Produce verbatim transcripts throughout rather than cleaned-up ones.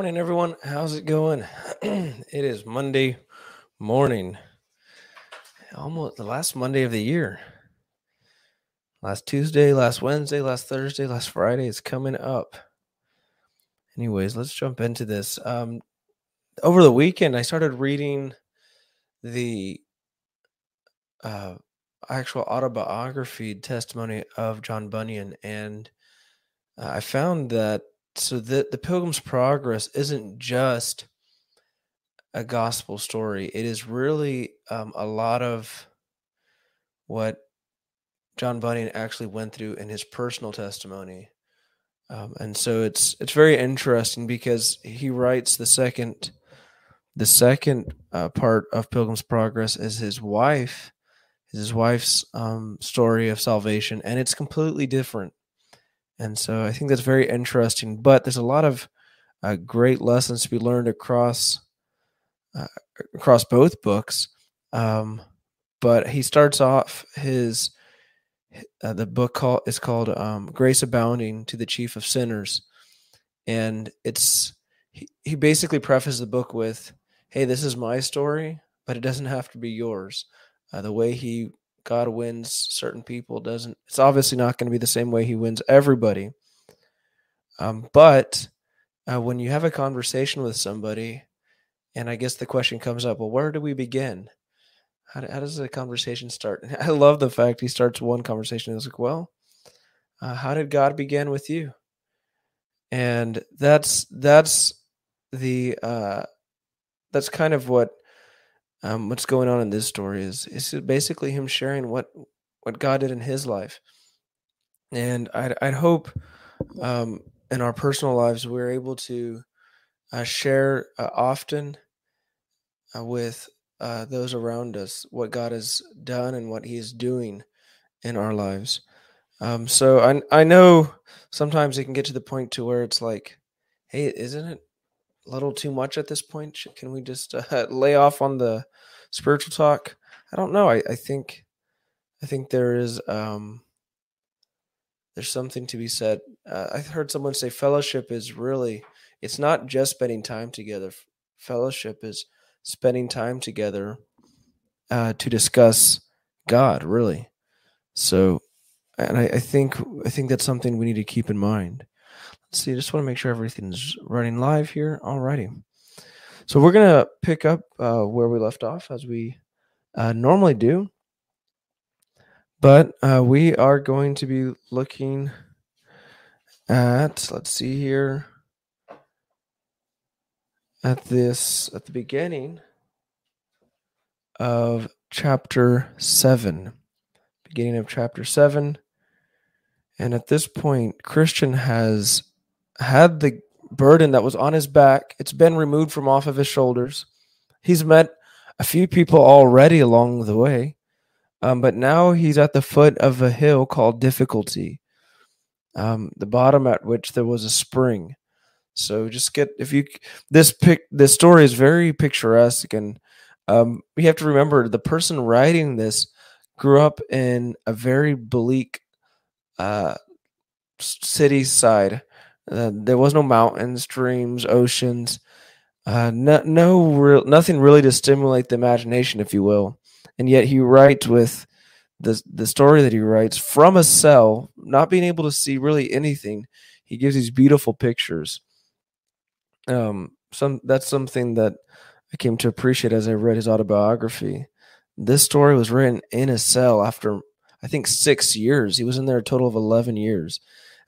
Morning, everyone. How's it going? It is Monday morning, almost the last Monday of the year. Last Tuesday, last Wednesday, last Thursday, last Friday is coming up. Anyways, let's jump into this. Um, over the weekend, I started reading the uh, actual autobiography testimony of John Bunyan, and uh, I found that So the, the Pilgrim's Progress isn't just a gospel story. It is really um, a lot of what John Bunyan actually went through in his personal testimony. Um, and so it's it's very interesting because he writes the second, the second uh, part of Pilgrim's Progress is his wife, his wife's um, story of salvation, and it's completely different. And so I think that's very interesting, but there's a lot of uh, great lessons to be learned across uh, across both books. Um, but he starts off his uh, the book call is called um, "Grace Abounding to the Chief of Sinners," and it's he, he basically prefaces the book with, "Hey, this is my story, but it doesn't have to be yours." Uh, the way he God wins certain people doesn't, it's obviously not going to be the same way he wins everybody. Um, but uh, when you have a conversation with somebody, and I guess the question comes up, well, where do we begin? How, how does the conversation start? And I love the fact he starts one conversation and it's like, well, uh, how did God begin with you? And that's, that's the, uh, that's kind of what, Um, what's going on in this story is is basically him sharing what what God did in his life, and I'd I'd hope um, in our personal lives we're able to uh, share uh, often uh, with uh, those around us what God has done and what He is doing in our lives. Um, so I I know sometimes it can get to the point to where it's like, hey, isn't it a little too much at this point? Can we just uh, lay off on the spiritual talk? I don't know. I, I think, I think there is, um, there's something to be said. Uh, I heard someone say fellowship is really, it's not just spending time together. Fellowship is spending time together uh, to discuss God, really. So, and I, I think, I think that's something we need to keep in mind. See, I just want to make sure everything's running live here. Alrighty. So we're going to pick up uh, where we left off as we uh, normally do. But uh, we are going to be looking at, let's see here, at this, at the beginning of chapter seven. Beginning of chapter seven. And at this point, Christian has had the burden that was on his back. It's been removed from off of his shoulders. He's met a few people already along the way, um, but now he's at the foot of a hill called difficulty, um, the bottom at which there was a spring. So just get if you this pic this story is very picturesque, and um, you have to remember the person writing this grew up in a very bleak uh, city side. Uh, there was no mountains, streams, oceans, uh, no, no real, nothing really to stimulate the imagination, if you will. And yet he writes with the the story that he writes from a cell, not being able to see really anything. He gives these beautiful pictures. Um, some that's something that I came to appreciate as I read his autobiography. This story was written in a cell after, I think, six years. He was in there a total of eleven years.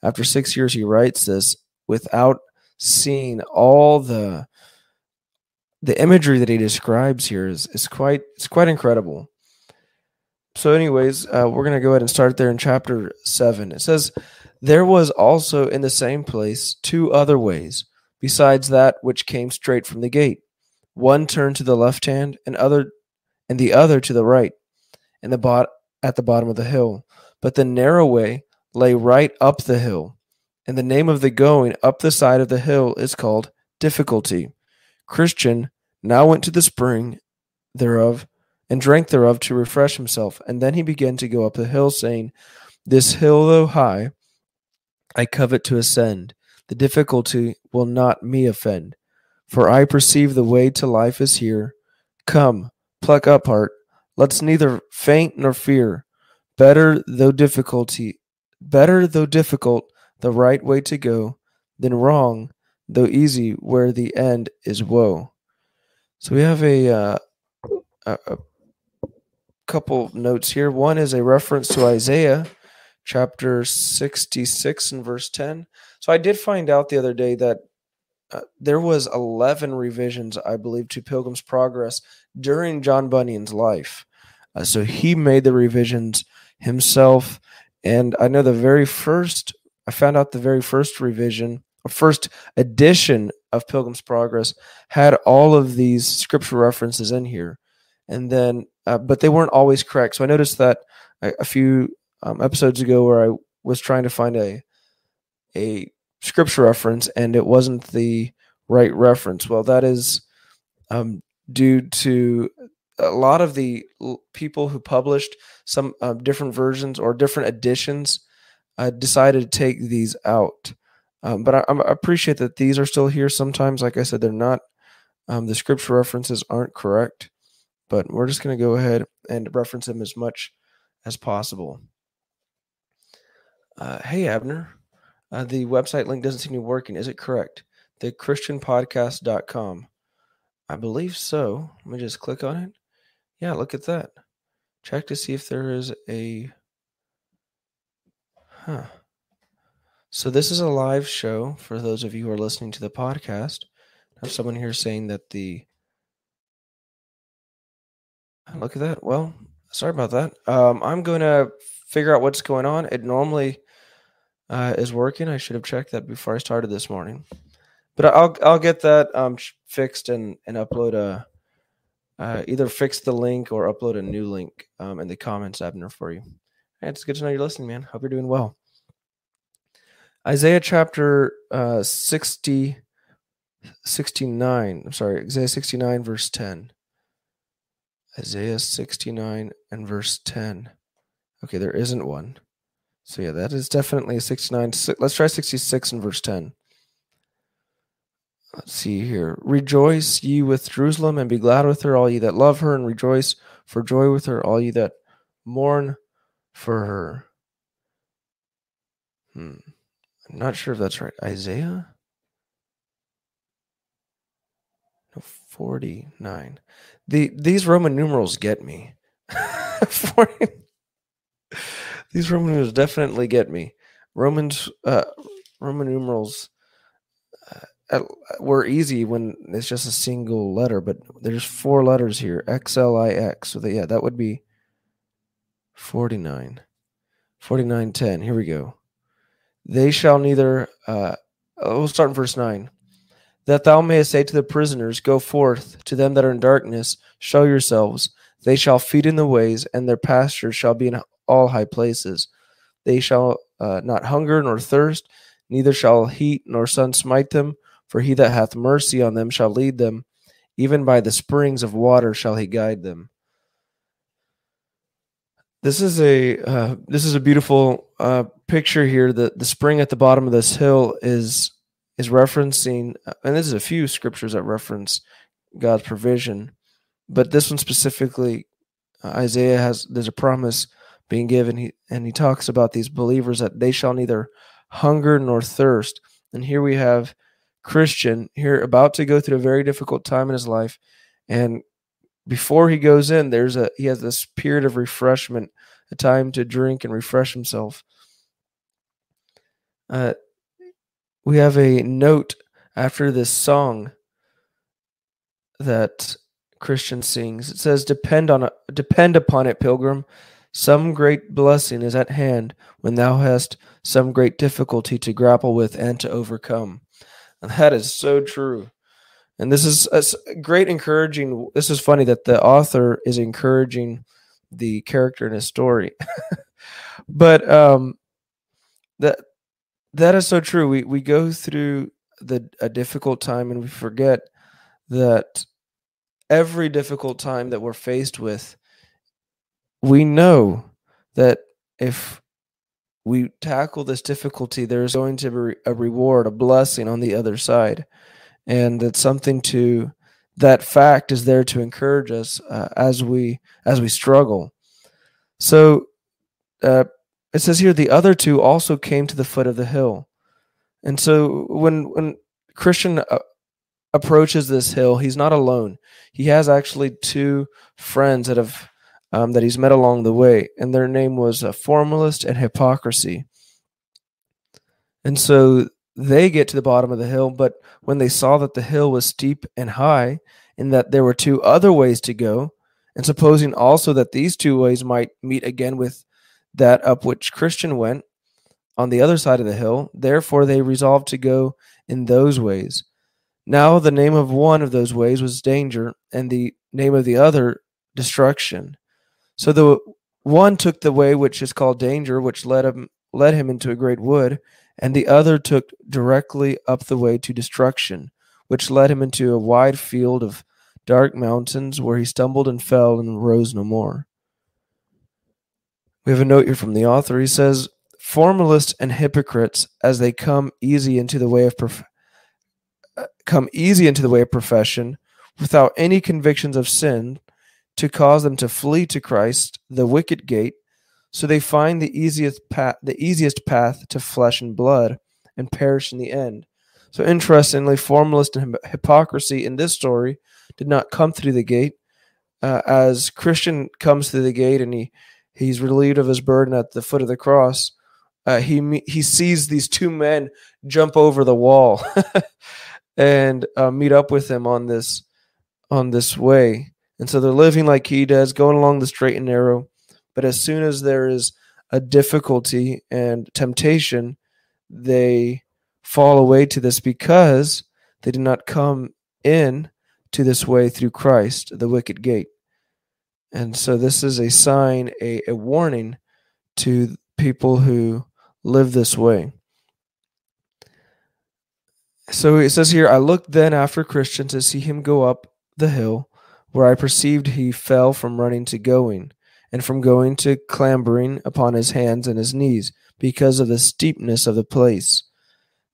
After six years, he writes this without seeing all the the imagery that he describes here is, is quite it's quite incredible. So, anyways, uh, we're gonna go ahead and start there in chapter seven. It says, "There was also in the same place two other ways, besides that which came straight from the gate. One turned to the left hand, and other and the other to the right, and the bot at the bottom of the hill. But the narrow way lay right up the hill, and the name of the going up the side of the hill is called difficulty. Christian now went to the spring thereof, and drank thereof to refresh himself, and then he began to go up the hill, saying, This hill, though high, I covet to ascend. The difficulty will not me offend, for I perceive the way to life is here. Come, pluck up heart, let's neither faint nor fear. Better though difficulty, better though difficult, the right way to go, than wrong, though easy, where the end is woe. So we have a, uh, a, a couple notes here. One is a reference to Isaiah chapter sixty-six and verse ten. So I did find out the other day that uh, there was eleven revisions, I believe, to Pilgrim's Progress during John Bunyan's life. Uh, so he made the revisions himself. And I know the very first, I found out the very first revision, or first edition of Pilgrim's Progress had all of these scripture references in here. And then, uh, but they weren't always correct. So I noticed that a, a few um, episodes ago where I was trying to find a, a scripture reference and it wasn't the right reference. Well, that is um, due to a lot of the people who published some uh, different versions or different editions uh, decided to take these out. Um, but I, I appreciate that these are still here. Sometimes, like I said, they're not, um, the scripture references aren't correct, but we're just going to go ahead and reference them as much as possible. Uh, hey, Abner, uh, the website link doesn't seem to be working. Is it correct? The Christian Podcast dot com. I believe so. Let me just click on it. Yeah, look at that. Check to see if there is a... Huh. So this is a live show for those of you who are listening to the podcast. I have someone here saying that the... Look at that. Well, sorry about that. Um, I'm going to figure out what's going on. It normally uh, is working. I should have checked that before I started this morning. But I'll I'll get that um, fixed and, and upload a... Uh, either fix the link or upload a new link um, in the comments, Abner, for you. Hey, it's good to know you're listening, man. Hope you're doing well. Isaiah chapter uh, sixty, sixty-nine. I'm sorry, Isaiah sixty-nine, verse ten. Isaiah sixty-nine and verse ten. Okay, there isn't one. So yeah, that is definitely sixty-nine. Let's try sixty-six and verse ten. Let's see here. Rejoice ye with Jerusalem, and be glad with her, all ye that love her, and rejoice for joy with her, all ye that mourn for her. Hmm. I'm not sure if that's right. Isaiah? No, forty-nine. The, these Roman numerals get me. forty. These Roman numerals definitely get me. Romans, uh, Roman numerals... were easy when it's just a single letter, but there's four letters here, X L I X. So that, yeah, that would be forty-nine. forty-nine ten. Here we go. They shall neither, uh, we'll start in verse nine. That thou mayest say to the prisoners, go forth, to them that are in darkness, show yourselves. They shall feed in the ways, and their pastures shall be in all high places. They shall uh, not hunger nor thirst, neither shall heat nor sun smite them. For he that hath mercy on them shall lead them, even by the springs of water shall he guide them. This is a uh, this is a beautiful uh, picture here. The the spring at the bottom of this hill is is referencing, and this is a few scriptures that reference God's provision, but this one specifically, uh, Isaiah has there's a promise being given, he, and he talks about these believers that they shall neither hunger nor thirst. And here we have Christian here about to go through a very difficult time in his life, and before he goes in, there's a he has this period of refreshment, a time to drink and refresh himself. Uh, we have a note after this song that Christian sings. It says, "Depend on a, depend upon it, pilgrim. Some great blessing is at hand when thou hast some great difficulty to grapple with and to overcome." And that is so true. And this is a great encouraging. This is funny that the author is encouraging the character in his story. But um, that that is so true. We we go through the a difficult time and we forget that every difficult time that we're faced with, we know that if we tackle this difficulty, there is going to be a reward, a blessing on the other side. and that something to that fact is there to encourage us uh, as we as we struggle. So uh, it says here, the other two also came to the foot of the hill. And so when when Christian uh, approaches this hill, he's not alone. He has actually two friends that have um, that he's met along the way, and their name was uh, Formalist and Hypocrisy. And so they get to the bottom of the hill, but when they saw that the hill was steep and high, and that there were two other ways to go, and supposing also that these two ways might meet again with that up which Christian went on the other side of the hill, therefore they resolved to go in those ways. Now the name of one of those ways was danger, and the name of the other destruction. So the one took the way which is called danger, which led him led him into a great wood, and the other took directly up the way to destruction, which led him into a wide field of dark mountains, where he stumbled and fell and rose no more. We have a note here from the author. He says, "Formalists and hypocrites, as they come easy into the way of prof- come easy into the way of profession, without any convictions of sin, to cause them to flee to Christ, the wicked gate, so they find the easiest path, the easiest path to flesh and blood, and perish in the end." So interestingly, formalist and hypocrisy in this story did not come through the gate. Uh, as Christian comes through the gate and he he's relieved of his burden at the foot of the cross, uh, he he sees these two men jump over the wall and uh, meet up with him on this on this way. And so they're living like he does, going along the straight and narrow. But as soon as there is a difficulty and temptation, they fall away to this because they did not come in to this way through Christ, the wicked gate. And so this is a sign, a, a warning to people who live this way. So it says here, "I looked then after Christian to see him go up the hill, where I perceived he fell from running to going, and from going to clambering upon his hands and his knees, because of the steepness of the place.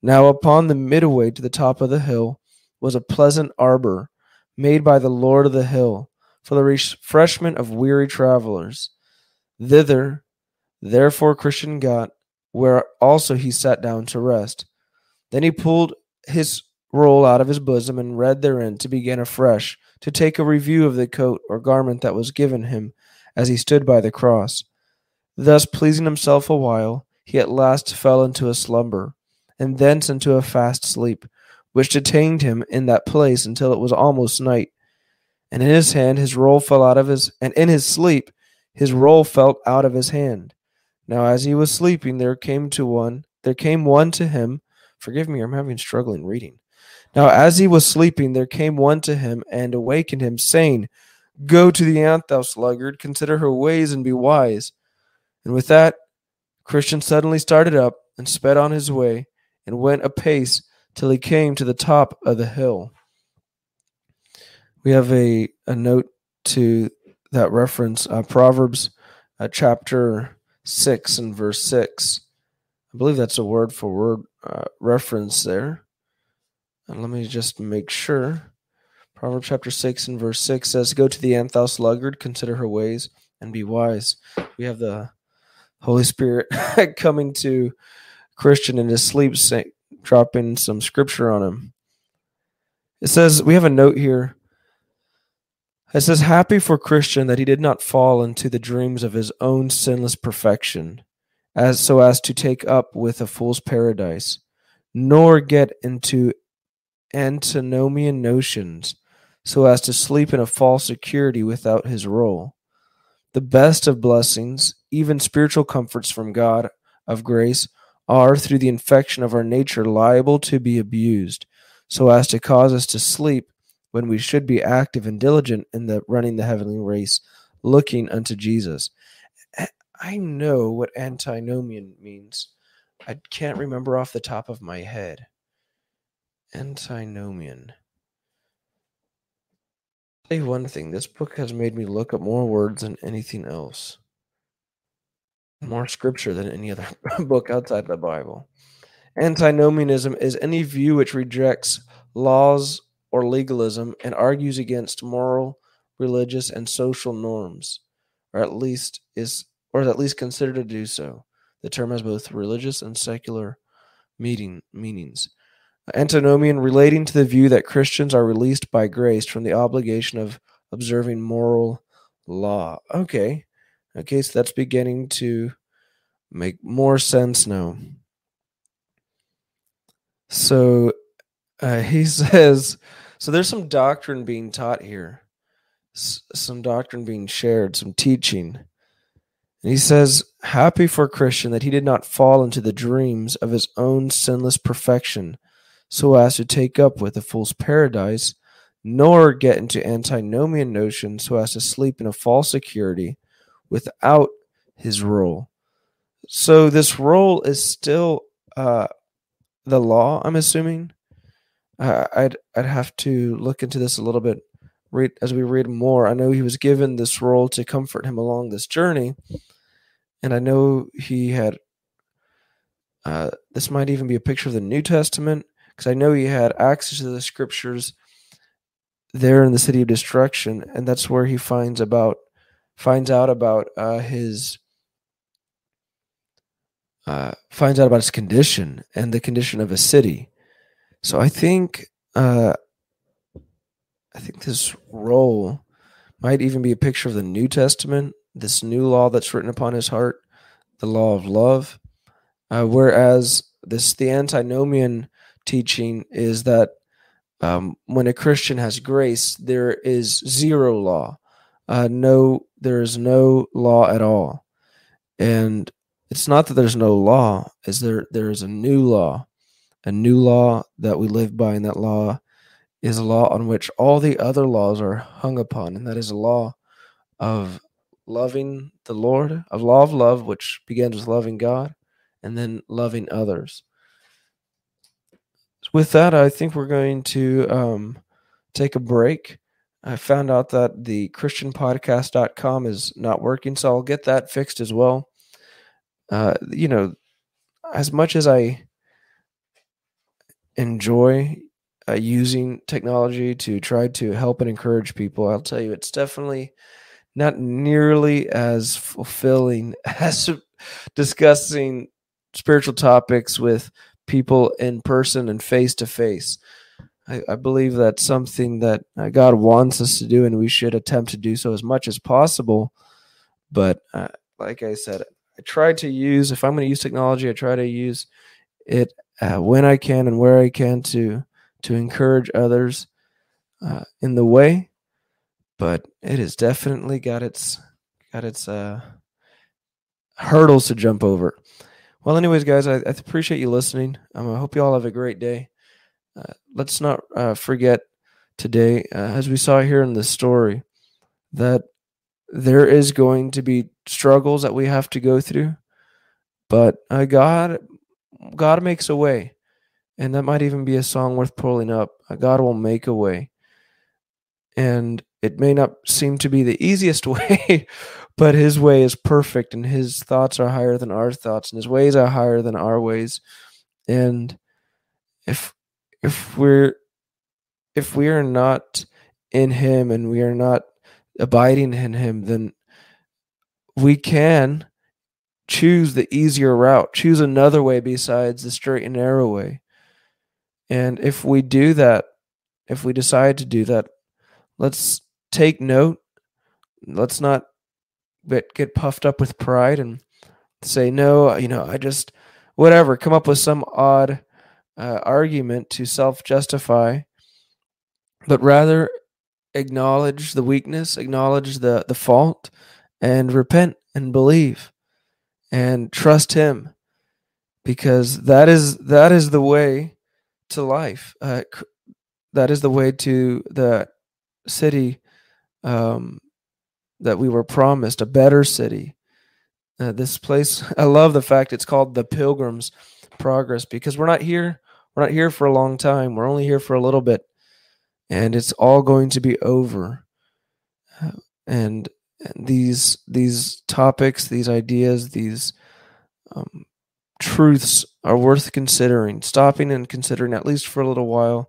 Now upon the midway to the top of the hill was a pleasant arbor, made by the Lord of the hill, for the refreshment of weary travelers. Thither, therefore, Christian got, where also he sat down to rest. Then he pulled his roll out of his bosom, and read therein, to begin afresh, to take a review of the coat or garment that was given him, as he stood by the cross. Thus pleasing himself a while, he at last fell into a slumber, and thence into a fast sleep, which detained him in that place until it was almost night. And in his hand his roll fell out of his, and in his sleep his roll fell out of his hand. Now as he was sleeping, there came to one, there came one to him. Forgive me, I'm having struggling reading. Now as he was sleeping, there came one to him and awakened him, saying, 'Go to the ant, thou sluggard, consider her ways and be wise.' And with that, Christian suddenly started up and sped on his way, and went apace till he came to the top of the hill." We have a, a note to that reference, uh, Proverbs uh, chapter six and verse six. I believe that's a word for word uh, reference there. And let me just make sure. Proverbs chapter six and verse six says, "Go to the ant, thou sluggard, consider her ways, and be wise." We have the Holy Spirit coming to Christian in his sleep, say, dropping some scripture on him. It says, we have a note here. It says, "Happy for Christian that he did not fall into the dreams of his own sinless perfection, as so as to take up with a fool's paradise, nor get into antinomian notions, so as to sleep in a false security without his role. The best of blessings, even spiritual comforts from God of grace, are, through the infection of our nature, liable to be abused, so as to cause us to sleep when we should be active and diligent in the running the heavenly race, looking unto Jesus." I know what antinomian means. I can't remember off the top of my head. Antinomian. I'll tell you one thing, this book has made me look up more words than anything else, more scripture than any other book outside the Bible. Antinomianism is any view which rejects laws, or legalism, and argues against moral, religious, and social norms, or at least is or is at least considered to do so. The term has both religious and secular meaning, meanings. Antinomian, relating to the view that Christians are released by grace from the obligation of observing moral law. Okay. Okay, so that's beginning to make more sense now. So uh, he says, so there's some doctrine being taught here, S- some doctrine being shared, some teaching. And he says, happy for Christian that he did not fall into the dreams of his own sinless perfection, so as to take up with the fool's paradise, nor get into antinomian notions, so as to sleep in a false security without his role. So this role is still uh, the law, I'm assuming. Uh, I'd I'd have to look into this a little bit read, as we read more. I know he was given this role to comfort him along this journey, and I know he had, uh, this might even be a picture of the New Testament, because I know he had access to the scriptures there in the city of destruction, and that's where he finds about finds out about uh, his uh, finds out about his condition and the condition of his city. So I think uh, I think this role might even be a picture of the New Testament, this new law that's written upon his heart, the law of love. Uh, whereas this the antinomian teaching is that um, when a Christian has grace, there is zero law. Uh, no, there is no law at all. And it's not that there's no law, is there? There is a new law, a new law that we live by, and that law is a law on which all the other laws are hung upon, and that is a law of loving the Lord, a law of love, which begins with loving God and then loving others. With that, I think we're going to um, take a break. I found out that the Christian Podcast dot com is not working, so I'll get that fixed as well. Uh, you know, as much as I enjoy uh, using technology to try to help and encourage people, I'll tell you, it's definitely not nearly as fulfilling as discussing spiritual topics with people in person and face to face. I believe that's something that God wants us to do, and we should attempt to do so as much as possible. But uh, like I said, I try to use, if I'm going to use technology, I try to use it uh, when I can and where I can to to encourage others uh, in the way. But it has definitely got its got its uh, hurdles to jump over. Well, anyways, guys, I, I appreciate you listening. Um, I hope you all have a great day. Uh, let's not uh, forget today, uh, as we saw here in the story, that there is going to be struggles that we have to go through, but uh, God, God makes a way, and that might even be a song worth pulling up. Uh, God will make a way, and it may not seem to be the easiest way, but His way is perfect, and His thoughts are higher than our thoughts, and His ways are higher than our ways, and if If we're if we are not in Him and we are not abiding in Him, then we can choose the easier route, choose another way besides the straight and narrow way. And if we do that, if we decide to do that, let's take note. Let's not get puffed up with pride and say, no, you know, I just, whatever, come up with some odd Uh, argument to self-justify, but rather acknowledge the weakness, acknowledge the, the fault, and repent and believe and trust Him, because that is that is the way to life. Uh, that is the way to the city um, that we were promised, a better city. Uh, this place, I love the fact it's called The Pilgrim's Progress, because we're not here. We're not here for a long time. We're only here for a little bit, and it's all going to be over. Uh, and, and these these topics, these ideas, these um, truths are worth considering, stopping and considering at least for a little while,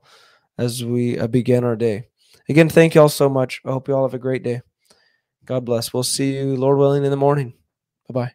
as we uh, begin our day. Again, thank you all so much. I hope you all have a great day. God bless. We'll see you, Lord willing, in the morning. Bye-bye.